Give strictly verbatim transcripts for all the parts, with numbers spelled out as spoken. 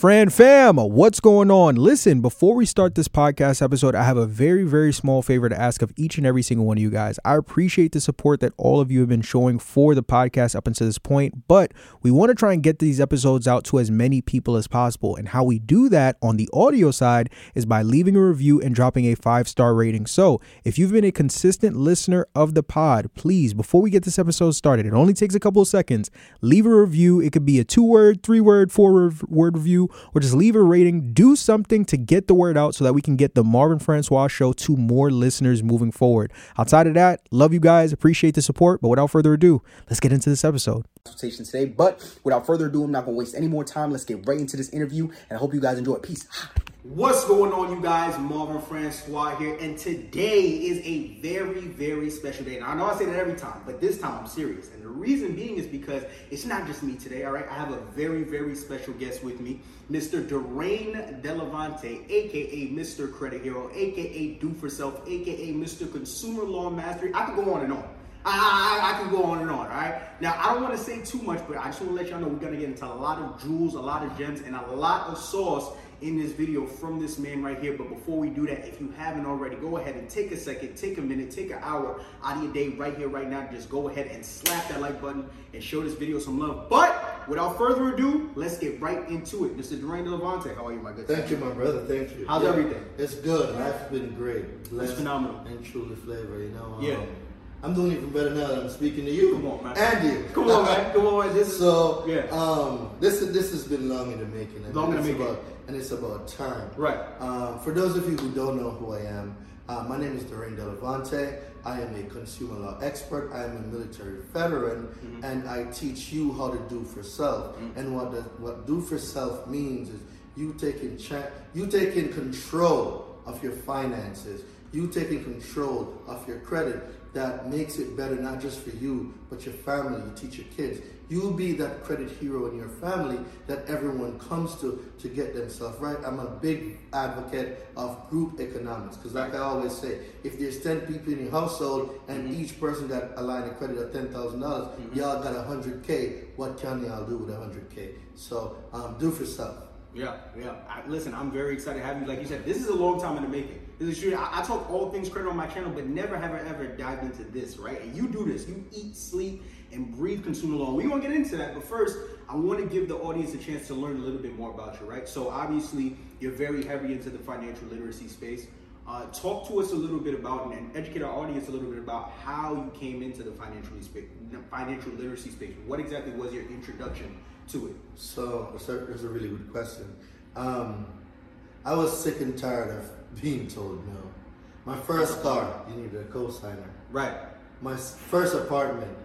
Fran fam, what's going on? Listen, before we start this podcast episode, I have a very, very small favor to ask of each and every single one of you guys. I appreciate the support that all of you have been showing for the podcast up until this point, but we want to try and get these episodes out to as many people as possible. And how we do that on the audio side is by leaving a review and dropping a five-star rating. So if you've been a consistent listener of the pod, please, before we get this episode started, it only takes a couple of seconds, leave a review. It could be a two-word, three-word, four-word review, or just leave a rating. Do something to get the word out so that we can get the Marvin Francois show to more listeners moving forward. Outside of that, love you guys, appreciate the support, but without further ado, let's get into this episode. Today, but without further ado, I'm not going to waste any more time. Let's get right into this interview, and I hope you guys enjoy. Peace. What's going on, you guys? Marvin Francois here, and today is a very, very special day. Now, I know I say that every time, but this time I'm serious, and the reason being is because it's not just me today, all right? I have a very, very special guest with me, Mister Daraine Delevante, a k a. Mister Credit Hero, a k a. Do-For-Self, a k a. Mister Consumer Law Mastery. I could go on and on. I, I, I can go on and on, all right? Now, I don't want to say too much, but I just want to let y'all know we're going to get into a lot of jewels, a lot of gems, and a lot of sauce in this video from this man right here. But before we do that, if you haven't already, go ahead and take a second, take a minute, take an hour out of your day right here, right now. Just go ahead and slap that like button and show this video some love. But without further ado, let's get right into it. Mister Daraine Delevante, how are you, my good Thank friend? You, my brother. Thank you. How's yeah, everything? It's good. Life's been great. Blessed. It's phenomenal. And truly flavor, you know? Um, yeah. I'm doing even better now that I'm speaking to you. Come on, man. And you. Come on, man. Come on, man. This is, so, yeah. um, this, this has been long in the making. I long in the making. About, and it's about time. Right. Um, for those of you who don't know who I am, uh, my name is Daraine Delevante. I am a consumer law expert. I am a military veteran. Mm-hmm. And I teach you how to do for self. Mm-hmm. And what the, what do for self means is you taking, cha- you taking control of your finances. You taking control of your credit. That makes it better, not just for you, but your family. You teach your kids. You'll be that credit hero in your family that everyone comes to to get themselves right. I'm a big advocate of group economics because, like I always say, if there's ten people in your household and mm-hmm. each person got a line of credit of ten thousand dollars, mm-hmm. y'all got one hundred K, what can y'all do with one hundred K? So, um, do for self. Yeah, yeah. I, listen, I'm very excited to have you. Like you said, this is a long time in the making. This is true. I, I talk all things credit on my channel, but never have I ever dived into this, right? And you do this. You eat, sleep, and breathe consumer law. We're going to get into that, but first, I want to give the audience a chance to learn a little bit more about you, right? So obviously, you're very heavy into the financial literacy space. Uh, talk to us a little bit about, and educate our audience a little bit about how you came into the financial space, financial literacy space. What exactly was your introduction to it? So, that's a really good question. Um, I was sick and tired of being told no. My first car, you need a co-signer. Right. My first apartment,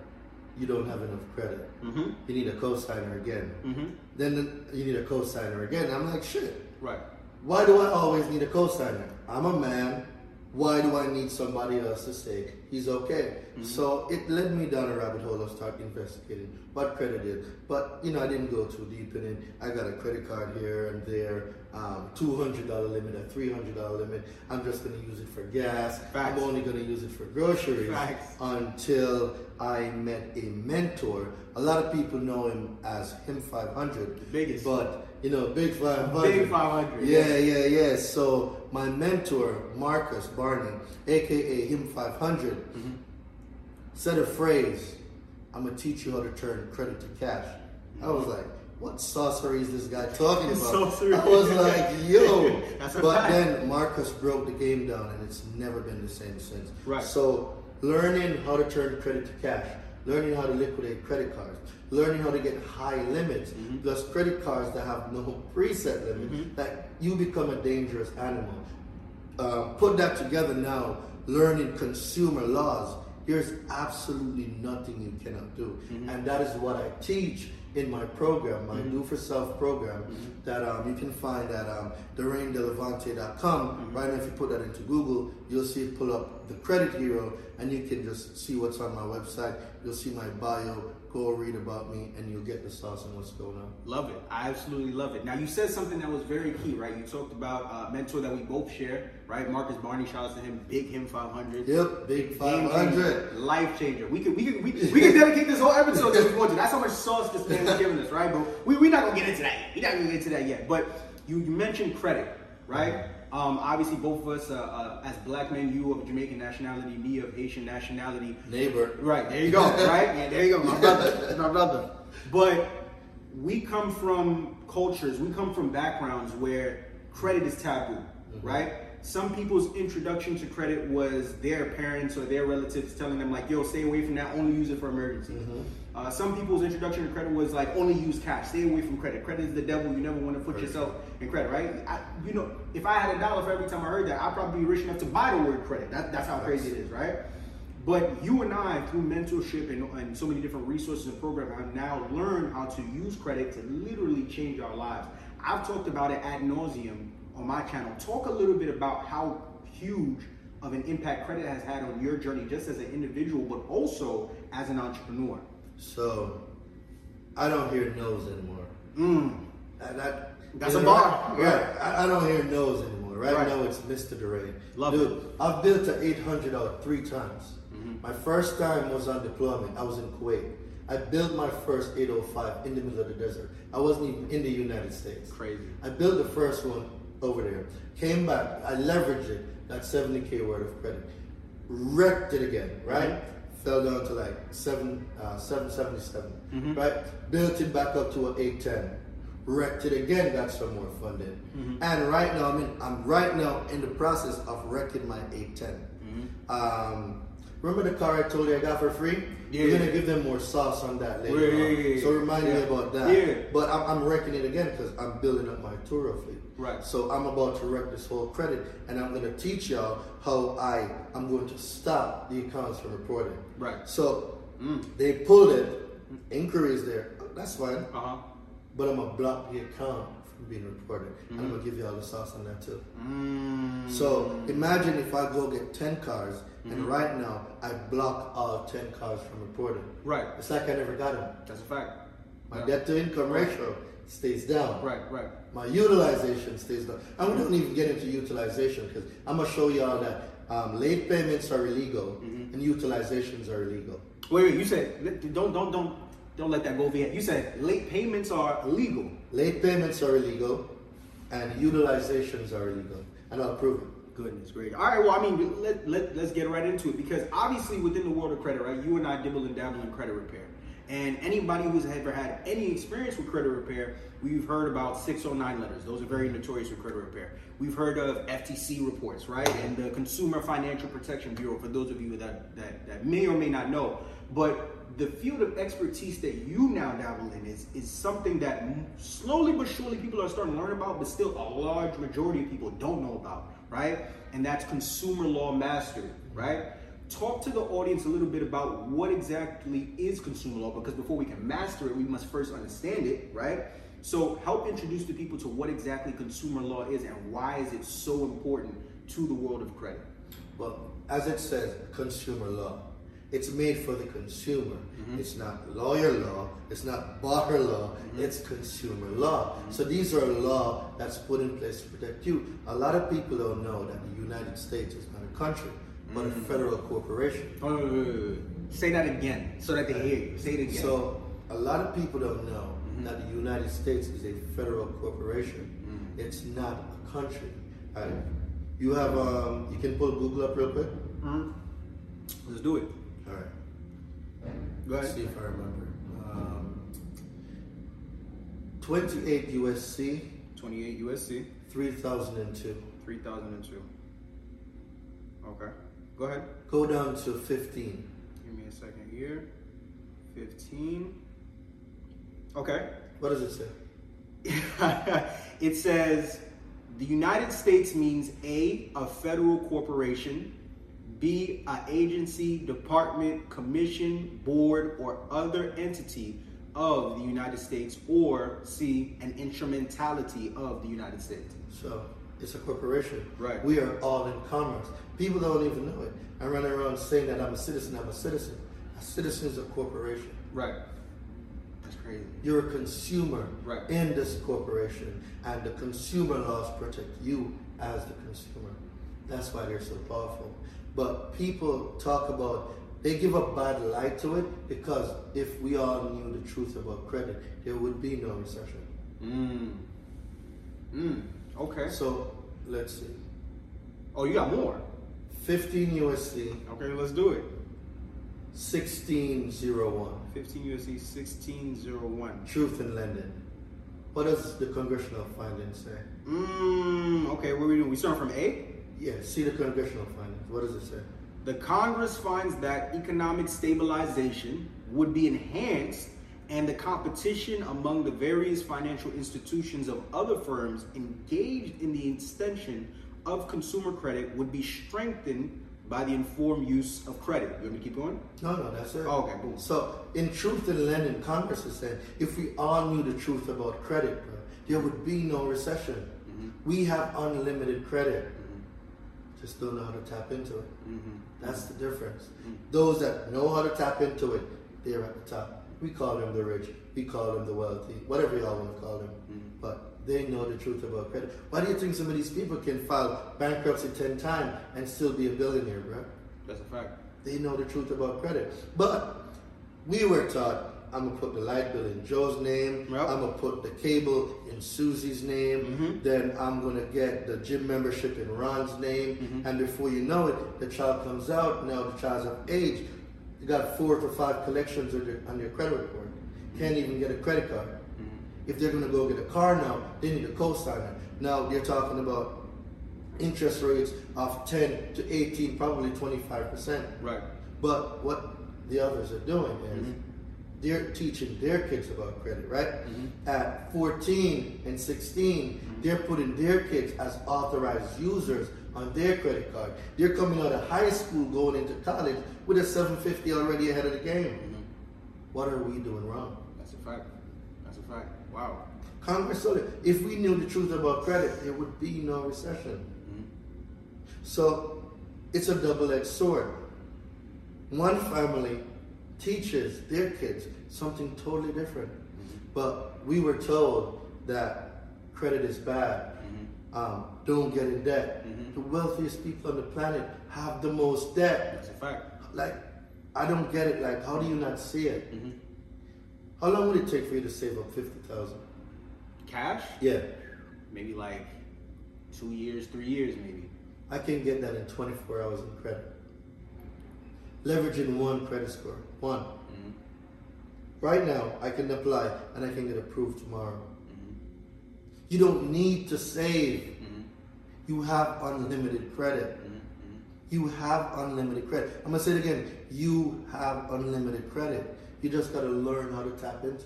you don't have enough credit. Mm-hmm. You need a co-signer again. Mm-hmm. Then you need a co-signer again. I'm like, shit. Right. Why do I always need a co-signer? I'm a man. Why do I need somebody else to say he's okay? Mm-hmm. So it led me down a rabbit hole of start investigating what credit is. But, you know, I didn't go too deep in it. I got a credit card here and there, um, two hundred dollars limit, a three hundred dollars limit. I'm just going to use it for gas. Facts. I'm only going to use it for groceries. Facts. Until I met a mentor. A lot of people know him as Him five hundred. The biggest. But, you know, Big five hundred. Big five hundred. Yeah, yeah, yeah. So my mentor, Marcus Barney, a k a. Him five hundred, mm-hmm. said a phrase, I'm going to teach you how to turn credit to cash. Mm-hmm. I was like, what sorcery is this guy talking about? Sorcery. I was like, yo. But then Marcus broke the game down, and it's never been the same since. Right. So learning how to turn credit to cash. Learning how to liquidate credit cards, learning how to get high limits, mm-hmm. plus credit cards that have no preset limit, mm-hmm. that you become a dangerous animal. Uh, put that together now, learning consumer laws, there's absolutely nothing you cannot do. Mm-hmm. And that is what I teach in my program, my mm-hmm. Do-For-Self program, mm-hmm. that um, you can find at um, Daraine Delevante dot com. Mm-hmm. Right now, if you put that into Google, you'll see it pull up the Credit Hero, and you can just see what's on my website. You'll see my bio, go read about me and you'll get the sauce on what's going on. Love it. I absolutely love it. Now, you said something that was very key, right? You talked about a mentor that we both share, right? Marcus Barney, shout out to him, big Him five hundred. Yep, big five hundred. Life changer. We could we could, we could, we could dedicate this whole episode to this one. That's how much sauce this man is giving us, right? But we, we're not going to get into that yet. We're not going to get into that yet. But you, you mentioned credit, right? Um, obviously, both of us, uh, uh, as black men, you of Jamaican nationality, me of Haitian nationality. Neighbor. Right, there you go, right? Yeah, there you go, my brother, my brother. But we come from cultures, we come from backgrounds where credit is taboo, mm-hmm. right? Some people's introduction to credit was their parents or their relatives telling them like, yo, stay away from that, only use it for emergencies. Mm-hmm. uh, some people's introduction to credit was like, only use cash, stay away from credit. Credit is the devil, you never want to put yourself in credit, right? I, you know, if I had a dollar for every time I heard that, I'd probably be rich enough to buy the word credit. That, that's how crazy it is, right? But you and I, through mentorship and, and so many different resources and programs, have now learned how to use credit to literally change our lives. I've talked about it ad nauseum on my channel. Talk a little bit about how huge of an impact credit has had on your journey, just as an individual, but also as an entrepreneur. So, I don't hear no's anymore. Mm. That, that, That's a know, bar. Right. Yeah. I, I don't hear no's anymore. Right, right now, it's Mister Daraine. Love Dude, it. I've built to eight hundred out three times. Mm-hmm. My first time was on deployment. I was in Kuwait. I built my first eight oh five in the middle of the desert. I wasn't even in the United States. Crazy. I built the first one over there, came back, I leveraged it, that seventy K worth of credit, wrecked it again, right? Mm-hmm. Fell down to like seven, uh, seven seventy-seven, mm-hmm. right? Built it back up to an eight ten, wrecked it again, got some more funding. Mm-hmm. And right now, I mean, I'm right now in the process of wrecking my eight ten. Mm-hmm. um, remember the car I told you I got for free? Yeah. We're gonna give them more sauce on that later yeah, on. Yeah, yeah, so remind yeah. me about that. Yeah. But I'm, I'm wrecking it again because I'm building up my tour of it. Right. So I'm about to wreck this whole credit, and I'm gonna teach y'all how I I'm going to stop the accounts from reporting. Right. So mm. they pulled it. Inquiries there. That's fine. Uh-huh. But I'm gonna block the account from being reported, mm-hmm. and I'm gonna give y'all the sauce on that too. Mm. So imagine if I go get ten cars. And mm-hmm. right now, I block all ten cars from reporting. Right. It's like I never got them. That's a fact. My yeah. debt to income ratio stays down. Right, right. My utilization stays down. And we don't even get into utilization because I'm going to show y'all that um, late payments are illegal mm-hmm. and utilizations are illegal. Wait, wait, you said, don't, don't, don't, don't let that go over your head. You said late payments are illegal. Late payments are illegal and utilizations are illegal. And I'll prove it. Goodness gracious. All right, well, I mean, let, let, let's get right into it because obviously within the world of credit, right, you and I dibble and dabble in credit repair. And anybody who's ever had any experience with credit repair, we've heard about six oh nine letters. Those are very notorious for credit repair. We've heard of F T C reports, right? And the Consumer Financial Protection Bureau, for those of you that, that, that may or may not know. But the field of expertise that you now dabble in is, is something that slowly but surely people are starting to learn about, but still a large majority of people don't know about. Right? And that's consumer law mastery, right? Talk to the audience a little bit about what exactly is consumer law, because before we can master it, we must first understand it, right? So help introduce the people to what exactly consumer law is and why is it so important to the world of credit? Well, as it says, consumer law. It's made for the consumer. Mm-hmm. It's not lawyer law. It's not barter law. Mm-hmm. It's consumer law. Mm-hmm. So these are law that's put in place to protect you. A lot of people don't know that the United States is not a country, but mm-hmm. a federal corporation. Uh, say that again so that they hear you. Say it again. So a lot of people don't know mm-hmm. that the United States is a federal corporation. Mm-hmm. It's not a country. Right. You have, um, you can pull Google up real quick. Mm-hmm. Let's do it. All right. Go ahead. Let's see if I remember. Um, twenty-eight U S C. twenty-eight U S C. three thousand two. three thousand two. Okay. Go ahead. Go down to fifteen. Give me a second here. fifteen. Okay. What does it say? It says, the United States means A, a federal corporation, B, an agency, department, commission, board, or other entity of the United States, or C, an instrumentality of the United States. So it's a corporation. Right. We are all in commerce. People don't even know it. I run around saying that I'm a citizen, I'm a citizen. A citizen is a corporation. Right. It's crazy. You're a consumer right. in this corporation, and the consumer laws protect you as the consumer. That's why they're so powerful. But people talk about, they give a bad light to it, because if we all knew the truth about credit, there would be no recession. Mm. Mm. Okay. So, let's see. Oh, you got more. fifteen U S C. Okay, let's do it. sixteen oh one. fifteen U S C sixteen oh one. Truth in lending. What does the Congressional Findings say? Mm, okay, what are we doing? We start from A? Yeah, see the Congressional Findings. What does it say? The Congress finds that economic stabilization would be enhanced and the competition among the various financial institutions of other firms engaged in the extension of consumer credit would be strengthened by the informed use of credit. You want me to keep going? No, no, that's it. Oh, okay, boom. So, in truth in lending, Congress is saying, if we all knew the truth about credit, bro, there would be no recession. Mm-hmm. We have unlimited credit. Mm-hmm. Just don't know how to tap into it. Mm-hmm. That's the difference. Mm-hmm. Those that know how to tap into it, they're at the top. We call them the rich, we call them the wealthy, whatever y'all want to call them. Mm-hmm. But they know the truth about credit. Why do you think some of these people can file bankruptcy ten times and still be a billionaire, bro? That's a fact. They know the truth about credit. But we were taught, I'm going to put the light bill in Joe's name. Yep. I'm going to put the cable in Susie's name. Mm-hmm. Then I'm going to get the gym membership in Ron's name. Mm-hmm. And before you know it, the child comes out. Now the child's of age. You got four to five collections on your, on your credit report. Mm-hmm. Can't even get a credit card. If they're going to go get a car now, they need a co-signer. Now they're talking about interest rates of ten to eighteen, probably twenty-five percent. Right. But what the others are doing is mm-hmm. they're teaching their kids about credit, right? Mm-hmm. At fourteen and sixteen, mm-hmm. they're putting their kids as authorized users on their credit card. They're coming out of high school, going into college with a seven fifty already ahead of the game. Mm-hmm. What are we doing wrong? That's a fact. That's a fact. Wow. Congress told it, if we knew the truth about credit, there would be no recession. Mm-hmm. So it's a double-edged sword. One family teaches their kids something totally different. Mm-hmm. But we were told that credit is bad. Mm-hmm. Um, don't get in debt. Mm-hmm. The wealthiest people on the planet have the most debt. That's a fact. Like, I don't get it. Like, how do you not see it? Mm-hmm. How long would it take for you to save up fifty thousand dollars? Cash? Yeah. Maybe like two years, three years maybe. I can get that in twenty-four hours in credit. Leveraging one credit score. One. Mm-hmm. Right now, I can apply and I can get approved tomorrow. Mm-hmm. You don't need to save. Mm-hmm. You have unlimited credit. Mm-hmm. You have unlimited credit. I'm going to say it again. You have unlimited credit. You just got to learn how to tap into it.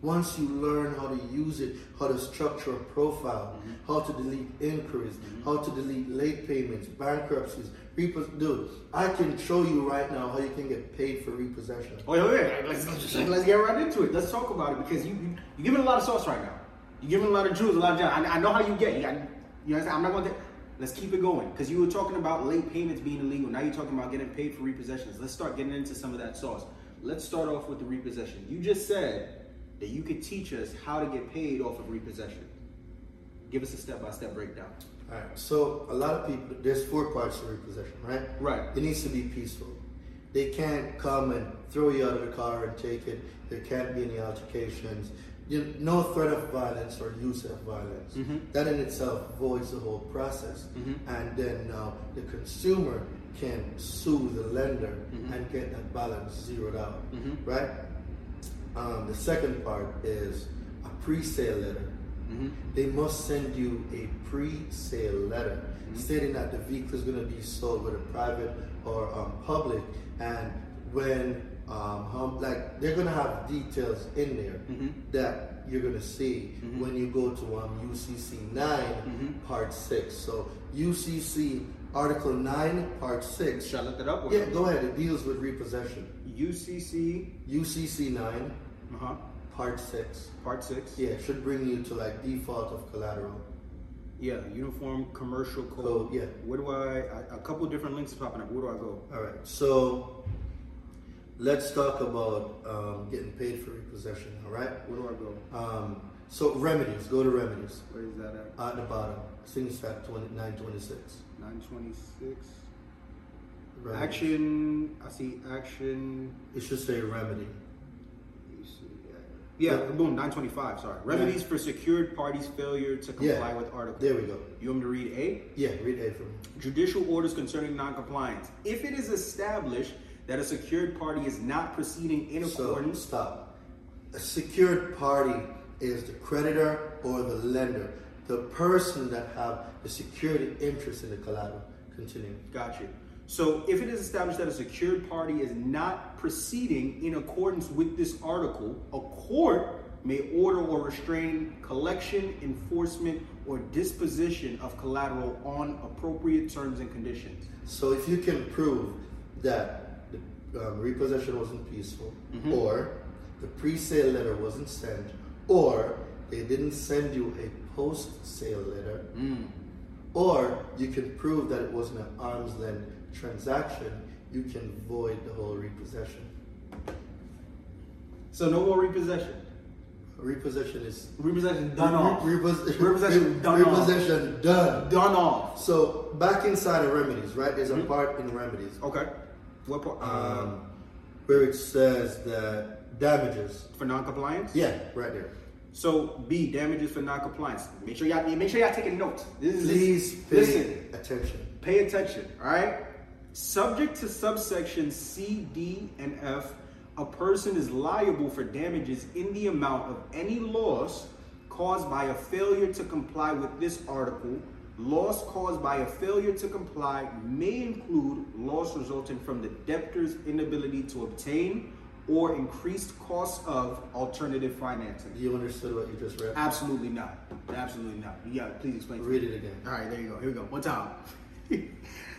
Once you learn how to use it, how to structure a profile, mm-hmm. how to delete inquiries, mm-hmm. how to delete late payments, bankruptcies, repos- dude, I can show you right now how you can get paid for repossession. Oh, yeah, yeah. Let's, let's, let's get right into it. Let's talk about it, because you, you, you're giving a lot of sauce right now. You're giving a lot of jewels, a lot of jobs. I, I know how you get. You, I, you know what I'm saying? I'm not going to... Let's keep it going, because you were talking about late payments being illegal. Now you're talking about getting paid for repossessions. Let's start getting into some of that sauce. Let's start off with the repossession. You just said that you could teach us how to get paid off of repossession. Give us a step-by-step breakdown. All right, so a lot of people, there's four parts to repossession, right? Right. It needs to be peaceful. They can't come and throw you out of the car and take it. There can't be any altercations. You, no threat of violence or use of violence. Mm-hmm. That in itself voids the whole process. Mm-hmm. And then now the consumer can sue the lender mm-hmm. and get that balance zeroed out, mm-hmm. right? Um, the second part is a pre-sale letter. Mm-hmm. They must send you a pre-sale letter mm-hmm. stating that the vehicle is going to be sold whether private or um, public, and when um, hum, like they're going to have details in there mm-hmm. that you're going to see mm-hmm. when you go to um, U C C nine mm-hmm. part six. So U C C Article nine, Part six. Should I look that up? Or yeah, go ahead. It deals with repossession. U C C? U C C nine, uh-huh. Part six. Part six? Yeah, it should bring you to like default of collateral. Yeah, Uniform Commercial Code. Code yeah. Where do I, I, a couple different links popping up. Where do I go? All right, so let's talk about um, getting paid for repossession, all right? Where do I go? Um, so remedies, go to remedies. Where is that at? Uh, at the bottom, things fact nine twenty-six. nine twenty-six. Remedies. Action, I see action. It should say remedy. Yeah, boom, nine twenty-five, sorry. Remedies yeah. for secured parties' failure to comply yeah. with article. There we go. You want me to read A? Yeah, read A for me. Judicial orders concerning noncompliance. If it is established that a secured party is not proceeding in accordance. So, stop. A secured party is the creditor or the lender, the person that have the security interest in the collateral. Continue. Got you. So if it is established that a secured party is not proceeding in accordance with this article, a court may order or restrain collection, enforcement, or disposition of collateral on appropriate terms and conditions. So if you can prove that the um, repossession wasn't peaceful, mm-hmm. or the pre-sale letter wasn't sent, or they didn't send you a post-sale letter, mm. or you can prove that it wasn't an arm's length transaction, you can void the whole repossession. So no more repossession. Repossession is repossession done re- off. Repos- repossession done repossession off. done done off. So back inside of remedies, right? There's mm-hmm. a part in remedies. Okay. What part? Um, where it says that damages for non-compliance. Yeah, right there. So B, damages for non-compliance. Make sure y'all make sure y'all taking notes. This is please this, pay listen, attention. Pay attention. All right. Subject to subsection C, D, and F, a person is liable for damages in the amount of any loss caused by a failure to comply with this article. Loss caused by a failure to comply may include loss resulting from the debtor's inability to obtain or increased costs of alternative financing. You understood what you just read? Absolutely not. Absolutely not. Yeah, please explain. Read it again. All right, there you go. Here we go. One time.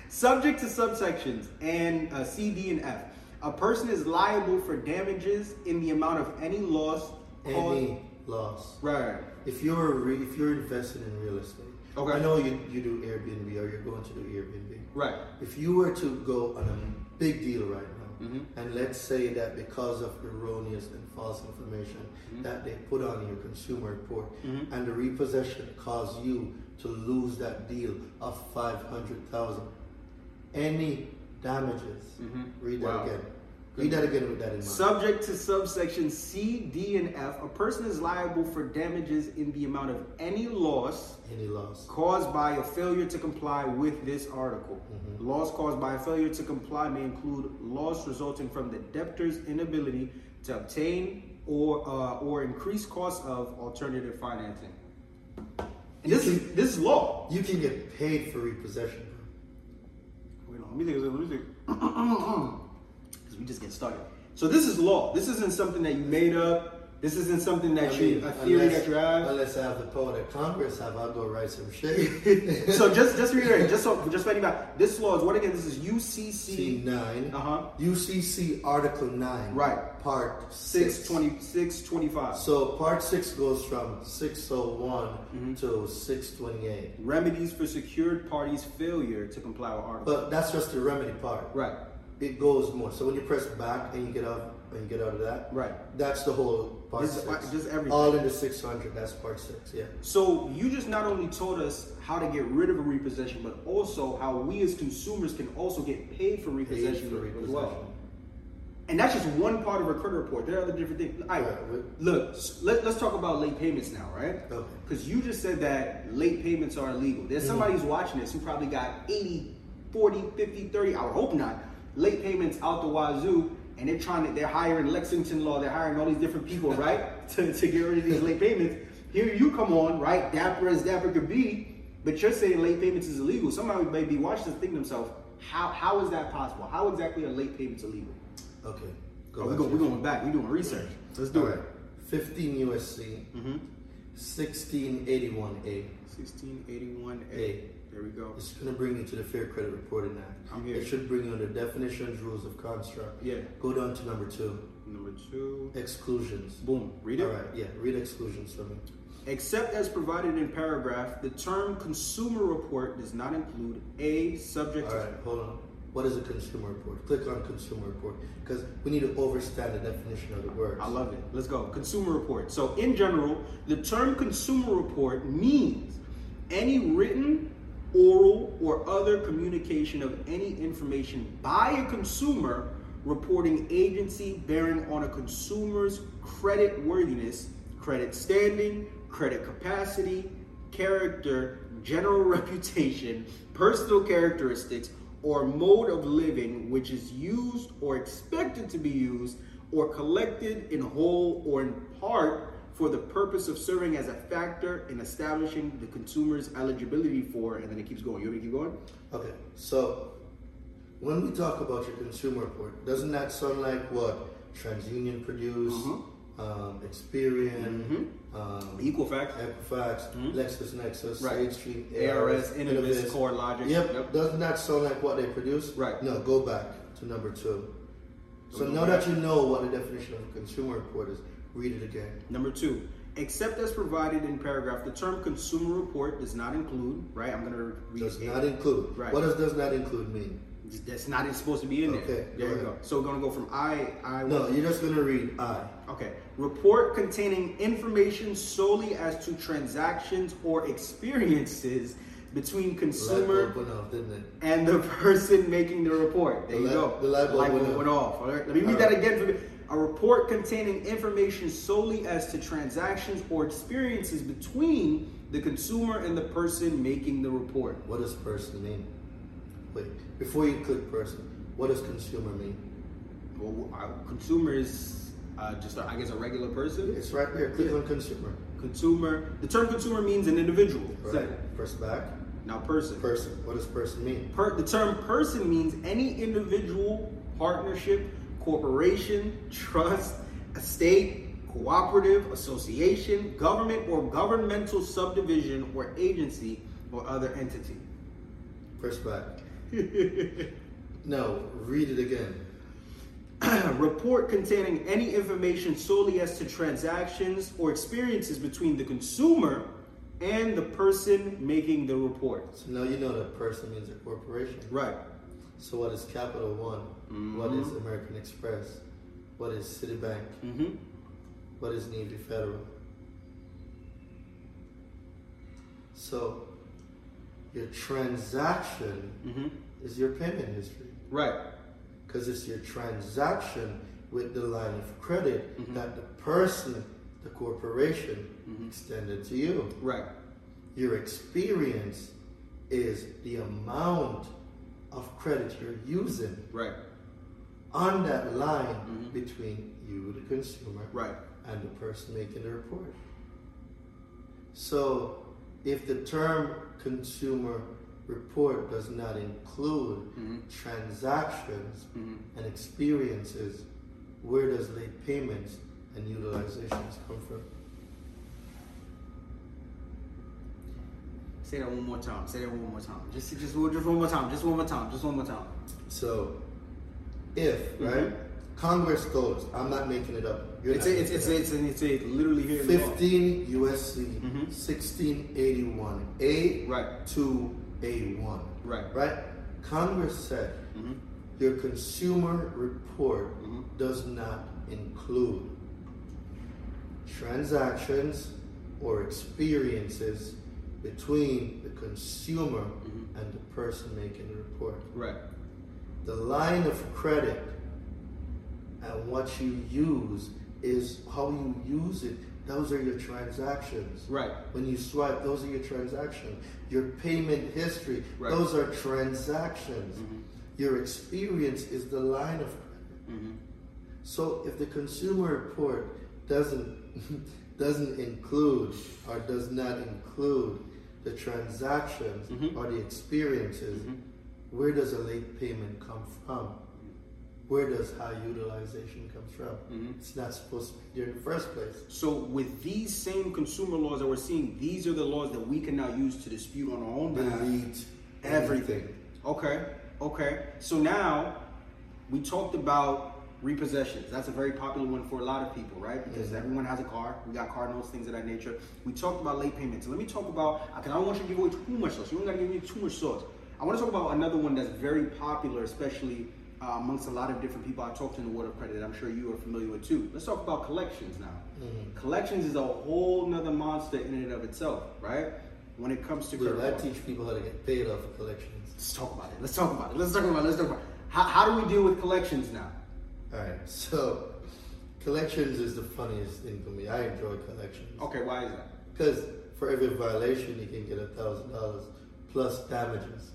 Subject to subsections and uh, C, D, and F, a person is liable for damages in the amount of any loss. Any caused... loss. Right. If you're re- if you're invested in real estate, okay. I know you, you do Airbnb or you're going to do Airbnb. Right. If you were to go on a big deal right now, mm-hmm. and let's say that because of erroneous and false information mm-hmm. that they put on your consumer report, mm-hmm. and the repossession caused you to lose that deal of five hundred thousand dollars. Any damages. Mm-hmm. Read that wow. again. Read that again with that in mind. Subject to subsection C, D, and F, a person is liable for damages in the amount of any loss, any loss. caused by a failure to comply with this article. Mm-hmm. Loss caused by a failure to comply may include loss resulting from the debtor's inability to obtain or uh, or increase costs of alternative financing. And this can, is this is law. You can get paid for repossession. Let me think. Let me think. Because we just get started. So this is law. This isn't something that you made up. This isn't something that I you mean, a theory unless, that you have. Unless I have the power that Congress have, I'll go write some shit. So just just reiterate. Just so just fighting about this law is what again? This is U C C nine. Uh huh. U C C Article nine. Right. Part six twenty six twenty five. So part six goes from six oh one to six twenty eight. Remedies for secured parties' failure to comply with article. But that's just the remedy part. Right. It goes more. So when you press back and you get out and you get out of that. Right. That's the whole part this, six. Just everything. All in the six hundred. That's part six. Yeah. So you just not only told us how to get rid of a repossession, but also how we as consumers can also get paid for repossession, paid for repossession. as well. And that's just one part of a credit report. There are other different things. All right, right. Look, let, let's talk about late payments now, right? Okay. Because you just said that late payments are illegal. There's mm-hmm. somebody who's watching this who probably got eighty, forty, fifty, thirty, I would hope not, late payments out the wazoo, and they're trying to, they're hiring Lexington Law, they're hiring all these different people, right? to, to get rid of these late payments. Here you come on, right? Dapper as dapper could be, but you're saying late payments is illegal. Somebody may be watching this thinking to themselves, how, how is that possible? How exactly are late payments illegal? Okay, go oh, we're, going, we're going back. We're doing research. Let's do All it. Right. fifteen U S C, mm-hmm. sixteen eighty-one A. sixteen eighty-one A. There we go. It's going to bring you to the Fair Credit Reporting Act. I'm here. It should bring you under definitions, rules of construct. Yeah. Go down to number two. Number two. Exclusions. Boom. Read it. All right. Yeah. Read exclusions for me. Except as provided in paragraph, the term consumer report does not include a subject. All right. Hold on. What is a consumer report? Click on consumer report, because we need to overstand the definition of the word. I love it. Let's go. Consumer report. So in general, the term consumer report means any written, oral, or other communication of any information by a consumer reporting agency bearing on a consumer's credit worthiness, credit standing, credit capacity, character, general reputation, personal characteristics, or mode of living which is used or expected to be used or collected in whole or in part for the purpose of serving as a factor in establishing the consumer's eligibility for, and then it keeps going. You want me to keep going? Okay, so when we talk about your consumer report, doesn't that sound like what TransUnion produced, mm-hmm. um, Experian, mm-hmm. um, Equifax, Equifax mm-hmm. LexisNexis, right. Sage Street, A R S, Innovis, CoreLogic. Yep. yep, doesn't that sound like what they produce? Right. No, go back to number two. So now back. that you know what the definition of a consumer report is, read it again. Number two, except as provided in paragraph, the term consumer report does not include, right? I'm gonna read Does it. not include. Right. What does does not include mean? That's not it's supposed to be in there. Okay. There we go. So we're gonna go from I, I. No, you're just gonna read I. Okay. Report containing information solely as to transactions or experiences between consumer off, and the person making the report. There the you light, go. The light bulb, light bulb went, went off. All right. Let me read that right. again for me. A report containing information solely as to transactions or experiences between the consumer and the person making the report. What does person mean? Wait, before you click person, what does consumer mean? Well, uh, consumer is uh, just, a, I guess, a regular person. It's right there. Click yeah. on consumer. Consumer. The term consumer means an individual. Right. First back. Now person. Person. What does person mean? Per, the term person means any individual, partnership, corporation, trust, estate, cooperative, association, government or governmental subdivision or agency or other entity. First back. No, read it again. Report containing any information solely as to transactions or experiences between the consumer and the person making the report. So now you know that person means a corporation. Right. So what is Capital One? Mm-hmm. What is American Express? What is Citibank? Mm-hmm. What is Navy Federal? So your transaction mm-hmm. is your payment history. Right. Because it's your transaction with the line of credit mm-hmm. that the person, the corporation, mm-hmm. extended to you. Right. Your experience is the amount of credit you're using right on that line mm-hmm. between you, the consumer, right, and the person making the report. So if the term consumer report does not include mm-hmm. transactions mm-hmm. and experiences, where does late payments and utilizations come from? Say that one more time. Say that one more time. Just, just, just one more time. Just one more time. Just one more time. So, if mm-hmm. right, Congress goes, I'm not making it up. You're it's a, it's, it's, it up. It's, it's, it's literally here. Fifteen U S C mm-hmm. sixteen eighty one A right two A one right right. Congress said mm-hmm. your consumer report mm-hmm. does not include transactions or experiences between the consumer mm-hmm. and the person making the report. Right. The line of credit and what you use is how you use it. Those are your transactions. Right. When you swipe, those are your transactions. Your payment history, right. those are transactions. Mm-hmm. Your experience is the line of credit. Mm-hmm. So if the consumer report doesn't doesn't include or does not include the transactions mm-hmm. or the experiences, mm-hmm. where does a late payment come from? Where does high utilization come from? Mm-hmm. It's not supposed to be there in the first place. So with these same consumer laws that we're seeing, these are the laws that we can now use to dispute on our own behalf. Delete everything. Okay, okay. So now we talked about repossessions. That's a very popular one for a lot of people, right? Because mm-hmm. everyone has a car. We got car notes, things of that nature. We talked about late payments. Let me talk about, I don't want you to give away too much sauce. You don't got to give me too much sauce. I want to talk about another one that's very popular, especially uh, amongst a lot of different people I talk to in the world of credit that I'm sure you are familiar with too. Let's talk about collections now. Mm-hmm. Collections is a whole nother monster in and of itself, right? When it comes to credit. Yeah, I teach people how to get paid off of collections. Let's talk about it. Let's talk about it. Let's talk about it. Let's talk about it. How, how do we deal with collections now? All right, so collections is the funniest thing for me. I enjoy collections. Okay, why is that? Because for every violation, you can get a thousand dollars plus damages.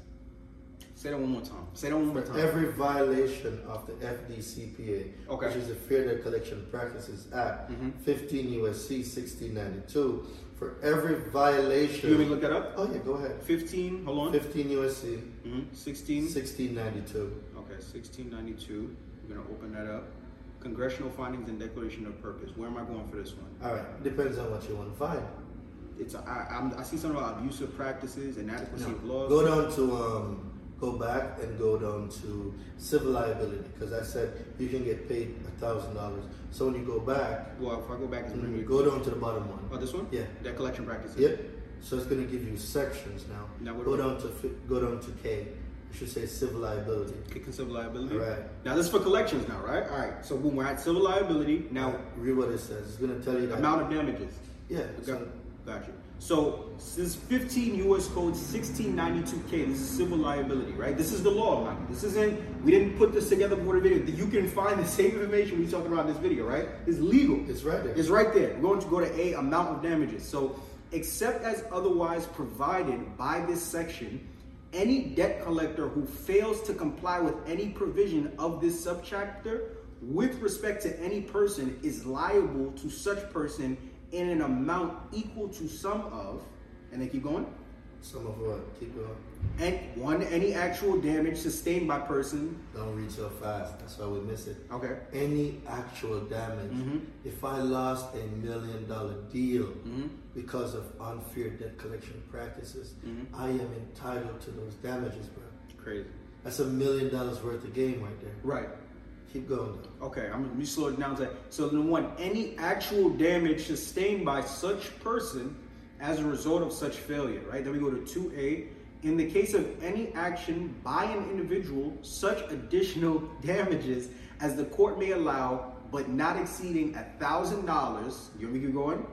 Say that one more time. Say that one more time. For every violation of the F D C P A, okay, which is the Fair Debt Collection Practices Act, mm-hmm. fifteen U S C sixteen ninety-two. For every violation, you want me to look that up? Oh yeah, go ahead. Fifteen. Hold on. fifteen U S C. Mm-hmm. Sixteen. sixteen ninety-two. Okay, sixteen ninety-two. We're gonna open that up. Congressional findings and declaration of purpose. Where am I going for this one? All right, depends on what you want to find. It's a, I, I'm, I see something about abusive practices, inadequacy no. of laws. Go down to um. Go back and go down to civil liability, because I said you can get paid a thousand dollars. So when you go back, well, if I go back, it's mm, you go down to the bottom one. Oh, this one? Yeah, that collection practices. Yep. So it's going to give you sections now. Now go down to go down to K. You should say civil liability. Kick and civil liability. All right. Now this is for collections now, right? All right. So boom, we're at civil liability now. Read what it says. It's going to tell you the amount of damages. Yeah. Okay. So, gotcha. So since fifteen U S Code sixteen ninety-two K, this is civil liability, right? This is the law, man. This isn't, we didn't put this together before the video. You can find the same information we're talking about in this video, right? It's legal. It's right there. It's right there. We're going to go to A, amount of damages. So except as otherwise provided by this section, any debt collector who fails to comply with any provision of this subchapter with respect to any person is liable to such person in an amount equal to some of, and they keep going? Some of what? Keep going. And one, any actual damage sustained by person. Don't read so fast, that's why we miss it. Okay. Any actual damage. Mm-hmm. If I lost a million dollar deal mm-hmm. because of unfair debt collection practices, mm-hmm. I am entitled to those damages, bro. Crazy. That's a million dollars worth of game right there. Right. Keep going. Okay, I'm gonna slow it down to that. So number one, any actual damage sustained by such person as a result of such failure, right? Then we go to two A. In the case of any action by an individual, such additional damages as the court may allow, but not exceeding a thousand dollars. You want me to keep going?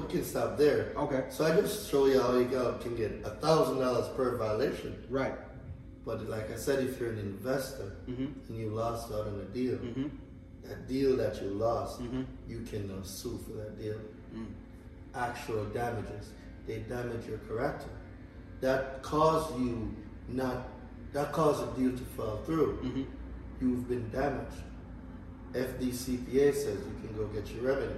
We can stop there. Okay. So I just show you how you can get a thousand dollars per violation. Right. But like I said, if you're an investor mm-hmm. and you lost out on a deal, mm-hmm. that deal that you lost, mm-hmm. you can uh, sue for that deal. Mm. Actual damages, they damage your character. That caused you not, that caused a deal to fall through. Mm-hmm. You've been damaged. F D C P A says you can go get your remedy.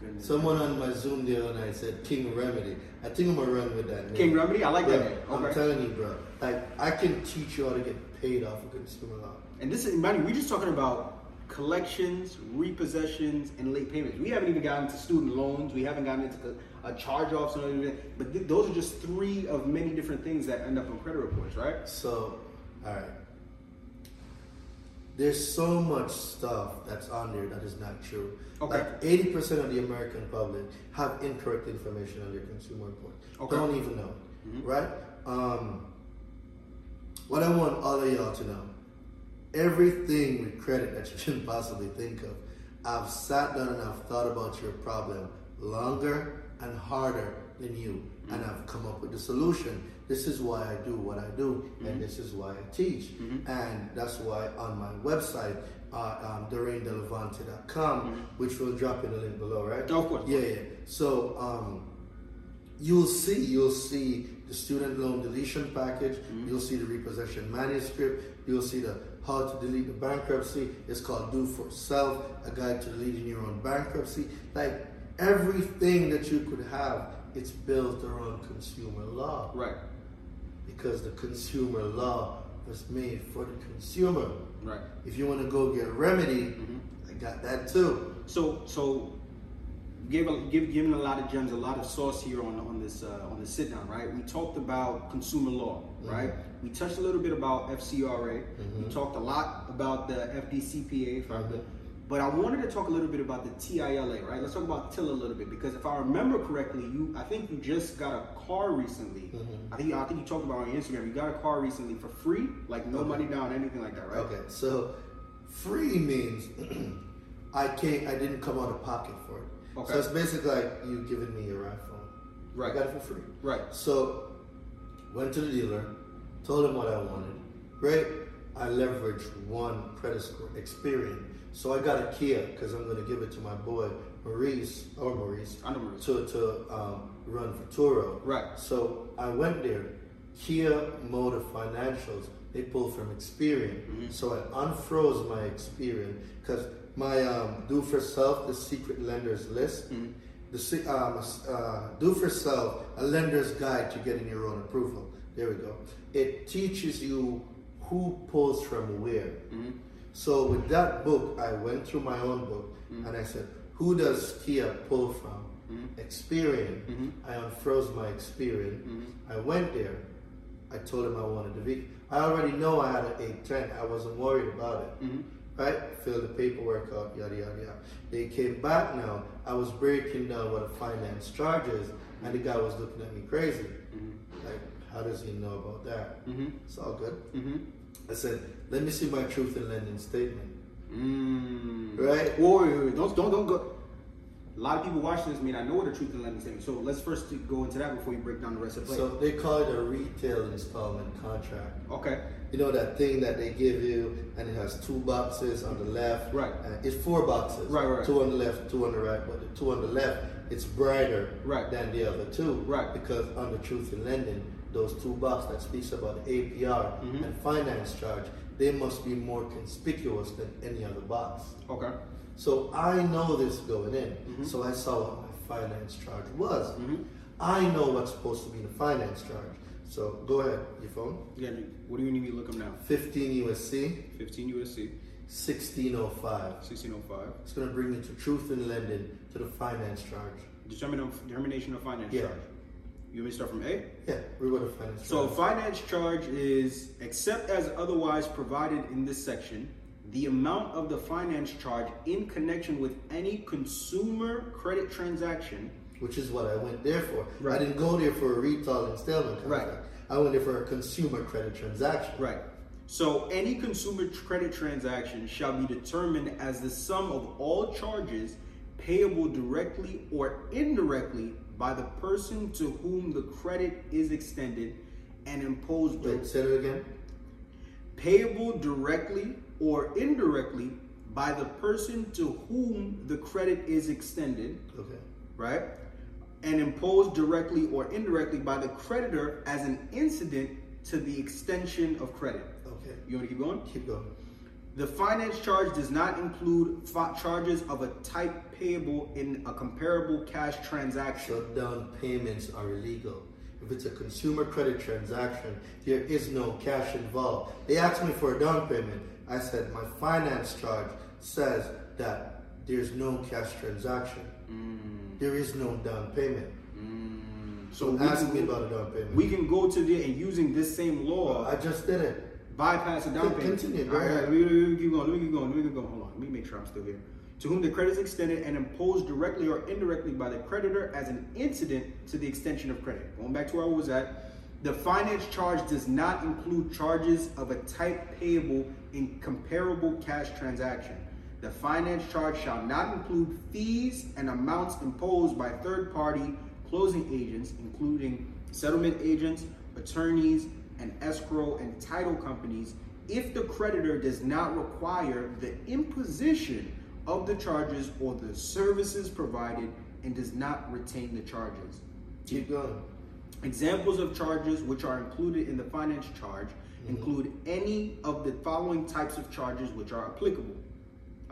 Goodness. Someone on my Zoom the other night said King Remedy. I think I'm gonna run with that name. King Remedy? I like bro, that name. Okay. I'm telling you, bro. Like, I can teach you how to get paid off of consumer law. And this is, buddy, we're just talking about collections, repossessions, and late payments. We haven't even gotten into student loans. We haven't gotten into a charge-offs and everything. But th- those are just three of many different things that end up on credit reports, right? So, all right. There's so much stuff that's on there that is not true. Okay. Like eighty percent of the American public have incorrect information on their consumer report. Okay. Don't even know, mm-hmm. right? Um, what I want all of y'all to know, everything with credit that you can possibly think of, I've sat down and I've thought about your problem longer and harder than you. Mm-hmm. And I've come up with the solution. This is why I do what I do, mm-hmm. and this is why I teach. Mm-hmm. And that's why on my website, uh, um, Daraine Delevante dot com, mm-hmm. which we'll drop in the link below, right? Of course. Yeah, yeah. So um, you'll see, you'll see the student loan deletion package, mm-hmm. you'll see the repossession manuscript, you'll see the how to delete the bankruptcy. It's called Do For Self, a guide to deleting your own bankruptcy. Like everything that you could have, it's built around consumer law. Right. Because the consumer law was made for the consumer. Right. If you want to go get a remedy, mm-hmm. I got that too. So, so give give giving a lot of gems, a lot of sauce here on on this uh, on the sit down. Right. We talked about consumer law. Mm-hmm. Right. We touched a little bit about F C R A. Mm-hmm. We talked a lot about the F D C P A. Probably. But I wanted to talk a little bit about the TILA, right? Let's talk about TILA a little bit, because if I remember correctly, you I think you just got a car recently. Mm-hmm. I think I think you talked about on your Instagram. You got a car recently for free, like no okay. money down, anything like that, right? Okay. So free means I can't I didn't come out of pocket for it. Okay. So it's basically like you giving me your iPhone. Right. I got it for free. Right. So went to the dealer, told him what I wanted. Great. I leveraged one credit score, Experian. So I got a Kia because I'm going to give it to my boy Maurice or Maurice, I know Maurice. to to um, run for Turo. Right. So I went there. Kia Motor Financials. They pulled from Experian. Mm-hmm. So I unfroze my Experian because my um, do for self, the secret lenders list. Mm-hmm. The um, uh, do for self, a lender's guide to getting your own approval. There we go. It teaches you who pulls from where. Mm-hmm. So with that book, I went through my own book, mm-hmm. and I said, who does Kia pull from? Mm-hmm. Experian. Mm-hmm. I unfroze my Experian. Mm-hmm. I went there. I told him I wanted the vehicle. I already know I had an eight ten. I wasn't worried about it. Mm-hmm. Right? Filled the paperwork out, yada, yada, yada. They came back now. I was breaking down what a finance charge is, and the guy was looking at me crazy. Mm-hmm. Like, how does he know about that? Mm-hmm. It's all good. Mm-hmm. I said, let me see my truth in lending statement. Mm. Right? Or don't don't don't go. A lot of people watching this may not know what a truth in lending statement. So let's first go into that before you break down the rest of the play. So they call it a retail installment contract. Okay. You know that thing that they give you, and it has two boxes on the left. Right. And it's four boxes. Right, right. Two on the left, two on the right, but the two on the left, it's brighter right. than the other two. Right. Because on the truth in lending, those two boxes that speaks about A P R mm-hmm. and finance charge, they must be more conspicuous than any other box. Okay. So I know this going in. Mm-hmm. So I saw what my finance charge was. Mm-hmm. I know what's supposed to be the finance charge. So go ahead, your phone. Yeah, what do you need me to look up now? fifteen U S C. fifteen U S C. sixteen oh five. sixteen oh five. It's gonna bring you to truth in lending to the finance charge. Determination of finance yeah. charge. You want me to start from A? Yeah, we go to finance charge. So finance charge is, except as otherwise provided in this section, the amount of the finance charge in connection with any consumer credit transaction. Which is what I went there for. Right. I didn't go there for a retail installment contract. Right. I went there for a consumer credit transaction. Right. So any consumer credit transaction shall be determined as the sum of all charges payable directly or indirectly by the person to whom the credit is extended and imposed. Wait, say it again. Payable directly or indirectly by the person to whom the credit is extended. Okay. Right? And imposed directly or indirectly by the creditor as an incident to the extension of credit. Okay. You want to keep going? Keep going. The finance charge does not include charges of a type payable in a comparable cash transaction. So down payments are illegal. If it's a consumer credit transaction, there is no cash involved. They asked me for a down payment. I said, my finance charge says that there's no cash transaction. Mm. There is no down payment. Mm. So Don't ask can, me about a down payment. We can go to the and using this same law. Well, I just did it. Bypass a down payment. Continue, go ahead. All right, we, we, we keep going, we keep going, we keep going. Hold on, let me make sure I'm still here. To whom the credit is extended and imposed directly or indirectly by the creditor as an incident to the extension of credit. Going back to where I was at, the finance charge does not include charges of a type payable in comparable cash transaction. The finance charge shall not include fees and amounts imposed by third-party closing agents, including settlement agents, attorneys, and escrow and title companies, if the creditor does not require the imposition of the charges or the services provided and does not retain the charges. Keep going. Examples of charges which are included in the finance charge mm-hmm. include any of the following types of charges which are applicable.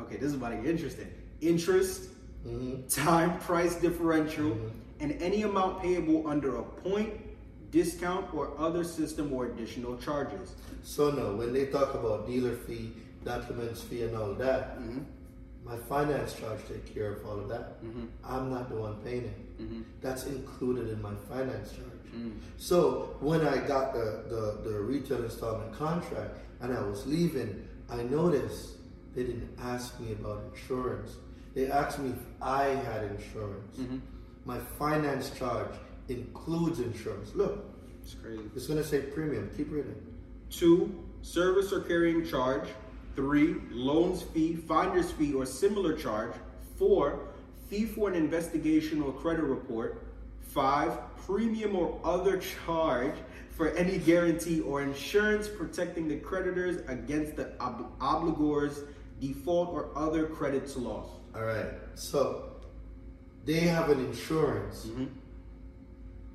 Okay, this is about to get interesting. Interest, mm-hmm. time, price differential, mm-hmm. and any amount payable under a point, discount, or other system or additional charges. So no, when they talk about dealer fee, documents fee, and all that, mm-hmm. my finance charge take care of all of that. Mm-hmm. I'm not the one paying it. Mm-hmm. That's included in my finance charge. Mm-hmm. So when I got the, the, the retail installment contract and I was leaving, I noticed They didn't ask me about insurance. They asked me if I had insurance. Mm-hmm. My finance charge includes insurance. Look, it's crazy. It's gonna say premium. Keep reading. Two, service or carrying charge. Three, loans fee, finder's fee, or similar charge. Four, fee for an investigation or credit report. Five, premium or other charge for any guarantee or insurance protecting the creditors against the ob- obligor's default or other credit's loss. All right, so they have an insurance. Mm-hmm.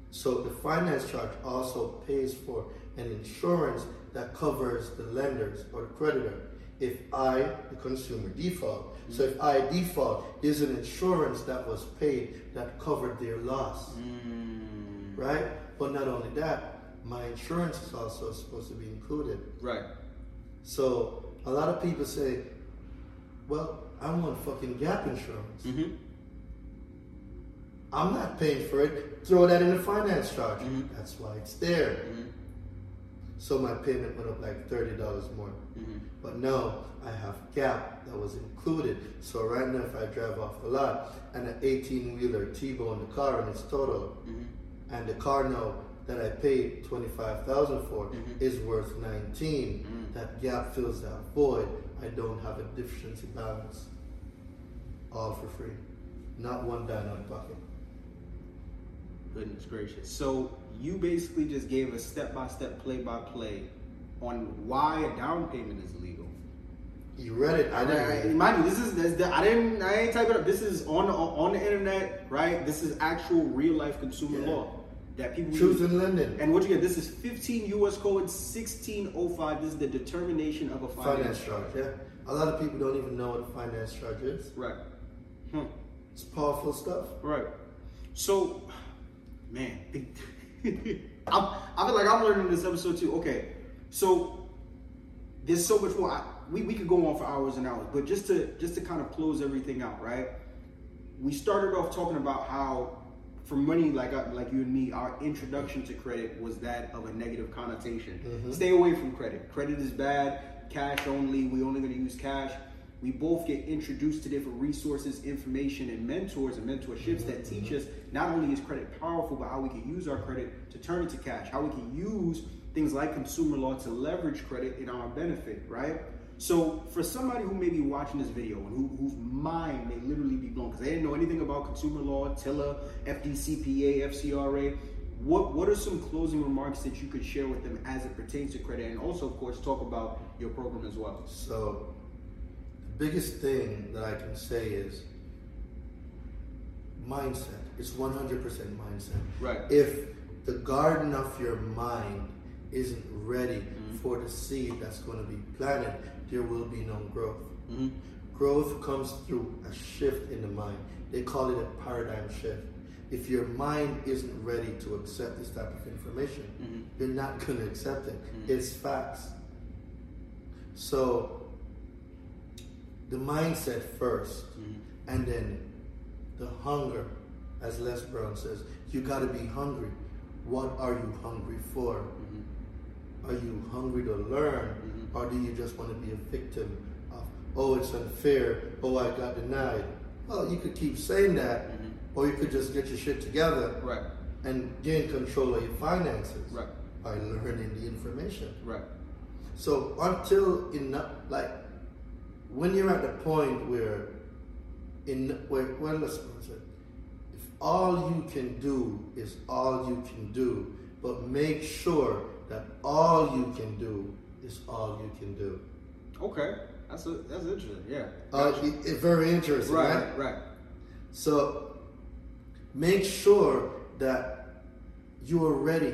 So the finance charge also pays for an insurance that covers the lenders or the creditor. If I, the consumer, default. Mm-hmm. So if I default, there's an insurance that was paid that covered their loss, mm. right? But not only that, my insurance is also supposed to be included. Right. So a lot of people say, well, I want fucking gap insurance. Mm-hmm. I'm not paying for it. Throw that in the finance charge. Mm-hmm. That's why it's there. Mm-hmm. So my payment went up like thirty dollars more. Mm-hmm. But now I have gap that was included. So right now if I drive off the lot and an eighteen-wheeler T-bone the car and it's total, mm-hmm. and the car now that I paid twenty-five thousand dollars for mm-hmm. is worth nineteen dollars, mm-hmm. that gap fills that void. I don't have a deficiency balance. All for free. Not one dime out of pocket. Goodness gracious. So you basically just gave a step-by-step, play-by-play on why a down payment is illegal. You read it. I didn't. Right. Mind you, this is this, the, I didn't. I ain't type it up. This is on the, on the internet, right? This is actual real-life consumer yeah. law that people choose in London. And what you get? This is fifteen U S Code sixteen oh five. This is the determination of a finance, finance charge. Yeah. A lot of people don't even know what a finance charge is. Right. Hmm. It's powerful stuff. Right. So, man. I'm, I feel like I'm learning this episode too. Okay, so there's so much more. I, we we could go on for hours and hours, but just to just to kind of close everything out, right? We started off talking about how, for money, like I, like you and me, our introduction to credit was that of a negative connotation. Mm-hmm. Stay away from credit. Credit is bad. Cash only. We only going to use cash. We both get introduced to different resources, information, and mentors and mentorships mm-hmm. that teach mm-hmm. us not only is credit powerful, but how we can use our credit to turn into cash, how we can use things like consumer law to leverage credit in our benefit, right? So for somebody who may be watching this video and who, whose mind may literally be blown because they didn't know anything about consumer law, T I L A, F D C P A, F C R A, What what are some closing remarks that you could share with them as it pertains to credit? And also, of course, talk about your program as well. So, biggest thing that I can say is mindset. It's one hundred percent mindset. Right. If the garden of your mind isn't ready mm-hmm. for the seed that's going to be planted, there will be no growth. Mm-hmm. Growth comes through a shift in the mind. They call it a paradigm shift. If your mind isn't ready to accept this type of information, mm-hmm. you're not going to accept it. Mm-hmm. It's facts. So, the mindset first, mm-hmm. and then the hunger, as Les Brown says, you gotta be hungry. What are you hungry for? Mm-hmm. Are you hungry to learn, mm-hmm. or do you just wanna be a victim of, oh, it's unfair, oh, I got denied? Well, you could keep saying that, mm-hmm. or you could just get your shit together right. and gain control of your finances right. by learning the information. Right. So until enough, like, when you're at the point where, in where, where let's say, if all you can do is all you can do, but make sure that all you can do is all you can do. Okay, that's a, that's interesting. Yeah, uh, it, it, very interesting. Right, right, right. So make sure that you are ready,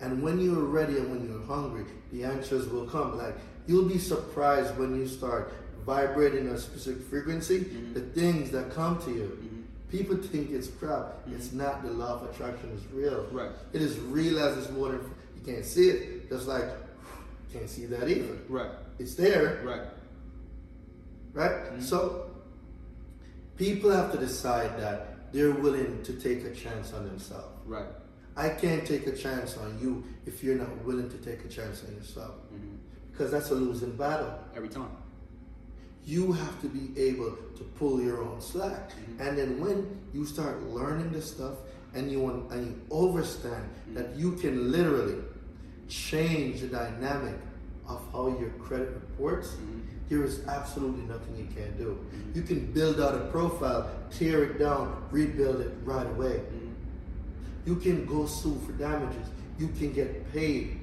and when you are ready and when you're hungry, the answers will come. Like you'll be surprised when you start vibrating a specific frequency, mm-hmm. the things that come to you. Mm-hmm. People think it's crap. Mm-hmm. It's not. The law of attraction is real. Right. It is real as it's water. You can't see it. Just like, you can't see that either. Right. It's there. Right. Right? Mm-hmm. So, people have to decide that they're willing to take a chance on themselves. Right. I can't take a chance on you if you're not willing to take a chance on yourself. Mm-hmm. Because that's a losing battle. Every time. you have to be able to pull your own slack. Mm-hmm. And then when you start learning this stuff and you, want, and you understand mm-hmm. that you can literally change the dynamic of how your credit reports, mm-hmm. there is absolutely nothing you can do. Mm-hmm. You can build out a profile, tear it down, rebuild it right away. Mm-hmm. You can go sue for damages. You can get paid.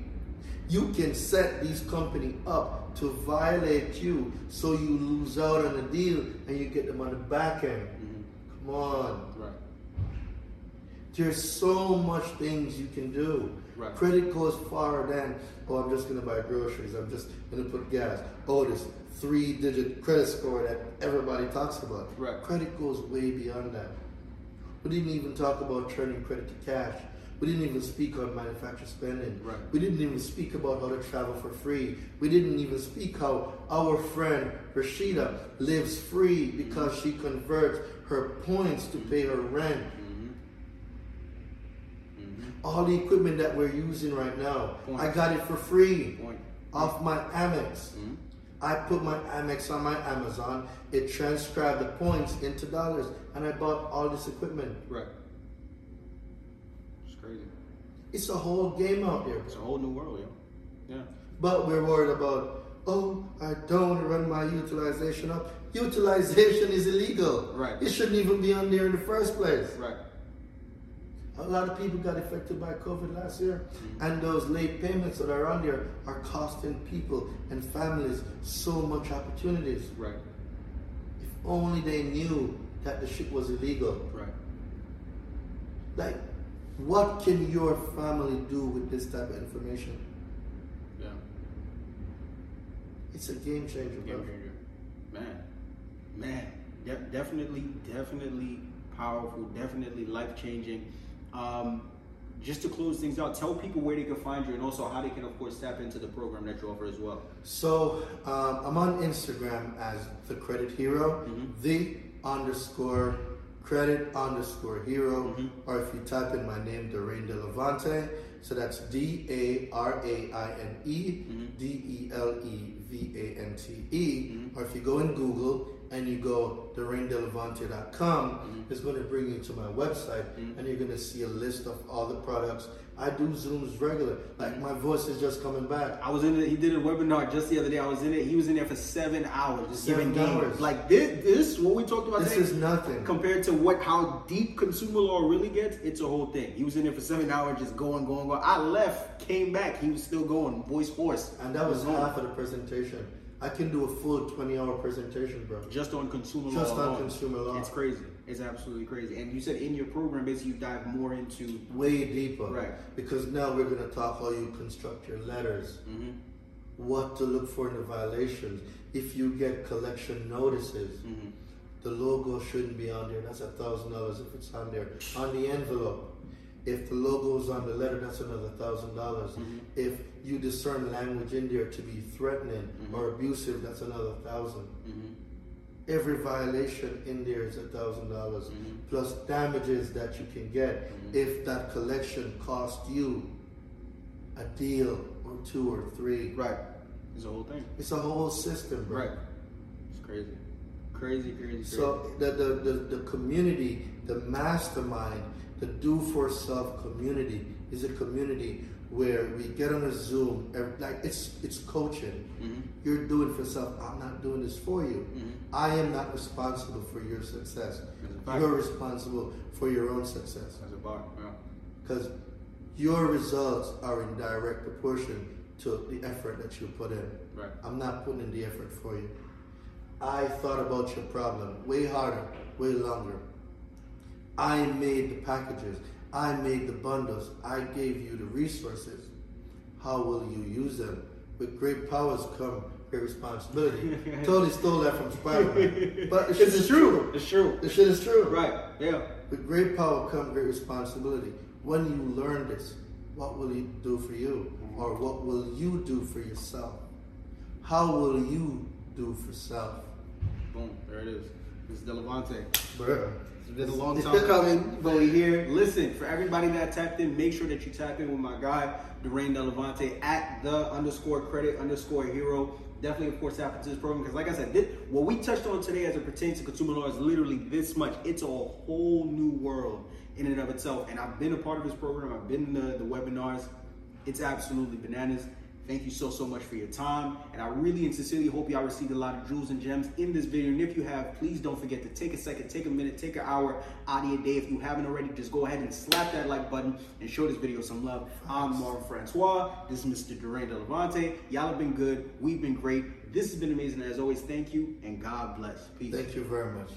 You can set these company up to violate you so you lose out on a deal and you get them on the back end. Mm-hmm. Come on. Right. There's so much things you can do. Right. Credit goes far than, oh, I'm just going to buy groceries. I'm just going to put gas. Oh, this three-digit credit score that everybody talks about. Right. Credit goes way beyond that. We didn't even talk about turning credit to cash. We didn't even speak on manufacturer spending. Right. We didn't even speak about how to travel for free. We didn't even speak how our friend Rashida lives free because mm-hmm. she converts her points to mm-hmm. pay her rent. Mm-hmm. Mm-hmm. All the equipment that we're using right now, Point. I got it for free Point. off my Amex. Mm-hmm. I put my Amex on my Amazon. It transcribed the points into dollars, and I bought all this equipment. Right. It's a whole game out there. It's a whole new world, yo. Yeah. But we're worried about, oh, I don't want to run my utilization up. Utilization is illegal. Right. It shouldn't even be on there in the first place. Right. A lot of people got affected by COVID last year. Mm-hmm. And those late payments that are on there are costing people and families so much opportunities. Right. If only they knew that the shit was illegal. Right. Like, what can your family do with this type of information? Yeah. It's a game changer, bro. Game changer. Man. Man. De- definitely, definitely powerful, definitely life-changing. Um, just to close things out, tell people where they can find you and also how they can, of course, tap into the program that you offer as well. So, um, I'm on Instagram as The Credit Hero, mm-hmm. the underscore Credit underscore hero, mm-hmm. or if you type in my name, Daraine Delevante, so that's D A R A I N E, mm-hmm. D E L E V A N T E, mm-hmm. or if you go in Google and you go Daraine Delevante dot com, mm-hmm. it's going to bring you to my website, mm-hmm. and you're going to see a list of all the products. I do Zooms regular, like mm-hmm. my voice is just coming back. I was in it, he did a webinar just the other day, I was in it, he was in there for seven hours, just seven giving hours. Games. Like this, this, what we talked about this today, is nothing. Compared to what, how deep consumer law really gets, it's a whole thing. He was in there for seven hours, just going, going, going. I left, came back, he was still going, voice hoarse. And that was, was half going. of the presentation. I can do a full twenty-hour presentation, bro. Just on consumer law. Just on law. consumer law. It's crazy. It's absolutely crazy. And you said in your program, basically, you dive more into... Way deeper. Right. Because now we're going to talk how you construct your letters. Mm-hmm. What to look for in the violations. If you get collection notices, mm-hmm. the logo shouldn't be on there. That's one thousand dollars if it's on there. On the envelope. If the logo's on the letter, that's another thousand dollars. Mm-hmm. If you discern language in there to be threatening mm-hmm. or abusive, that's another thousand. Mm-hmm. Every violation in there is a thousand dollars plus damages that you can get mm-hmm. if that collection cost you a deal or two or three. Right. It's a whole thing. It's a whole system, bro. Right. It's crazy. Crazy, crazy, crazy. So the the, the, the community, the mastermind, the do-for-self community is a community where we get on a Zoom, every, like it's it's coaching. Mm-hmm. You're doing for self. I'm not doing this for you. Mm-hmm. I am not responsible for your success. You're responsible for your own success. As a bar, yeah. Because your results are in direct proportion to the effort that you put in. Right. I'm not putting in the effort for you. I thought about your problem way harder, way longer. I made the packages, I made the bundles, I gave you the resources. How will you use them? With great powers come great responsibility. Totally stole that from Spider-Man. But it's true. true. It's true. The shit is true. Right, yeah. With great power come great responsibility. When you learn this, what will it do for you? Or what will you do for yourself? How will you do for self? Boom, there it is. This is Delevante. Bruh. It's been a long time coming, but we're here. Listen, for everybody that tapped in, make sure that you tap in with my guy, Daraine Delevante, at the underscore credit underscore hero definitely, of course, tap into this program because, like I said, this, what we touched on today as it pertains to consumer law is literally this much. It's a whole new world in and of itself. And I've been a part of this program. I've been in the, the webinars. It's absolutely bananas. Thank you so, so much for your time. And I really and sincerely hope y'all received a lot of jewels and gems in this video. And if you have, please don't forget to take a second, take a minute, take an hour out of your day. If you haven't already, just go ahead and slap that like button and show this video some love. I'm Marvin Francois. This is Mister Daraine Delevante. Y'all have been good. We've been great. This has been amazing. As always, thank you and God bless. Peace. Thank you very much.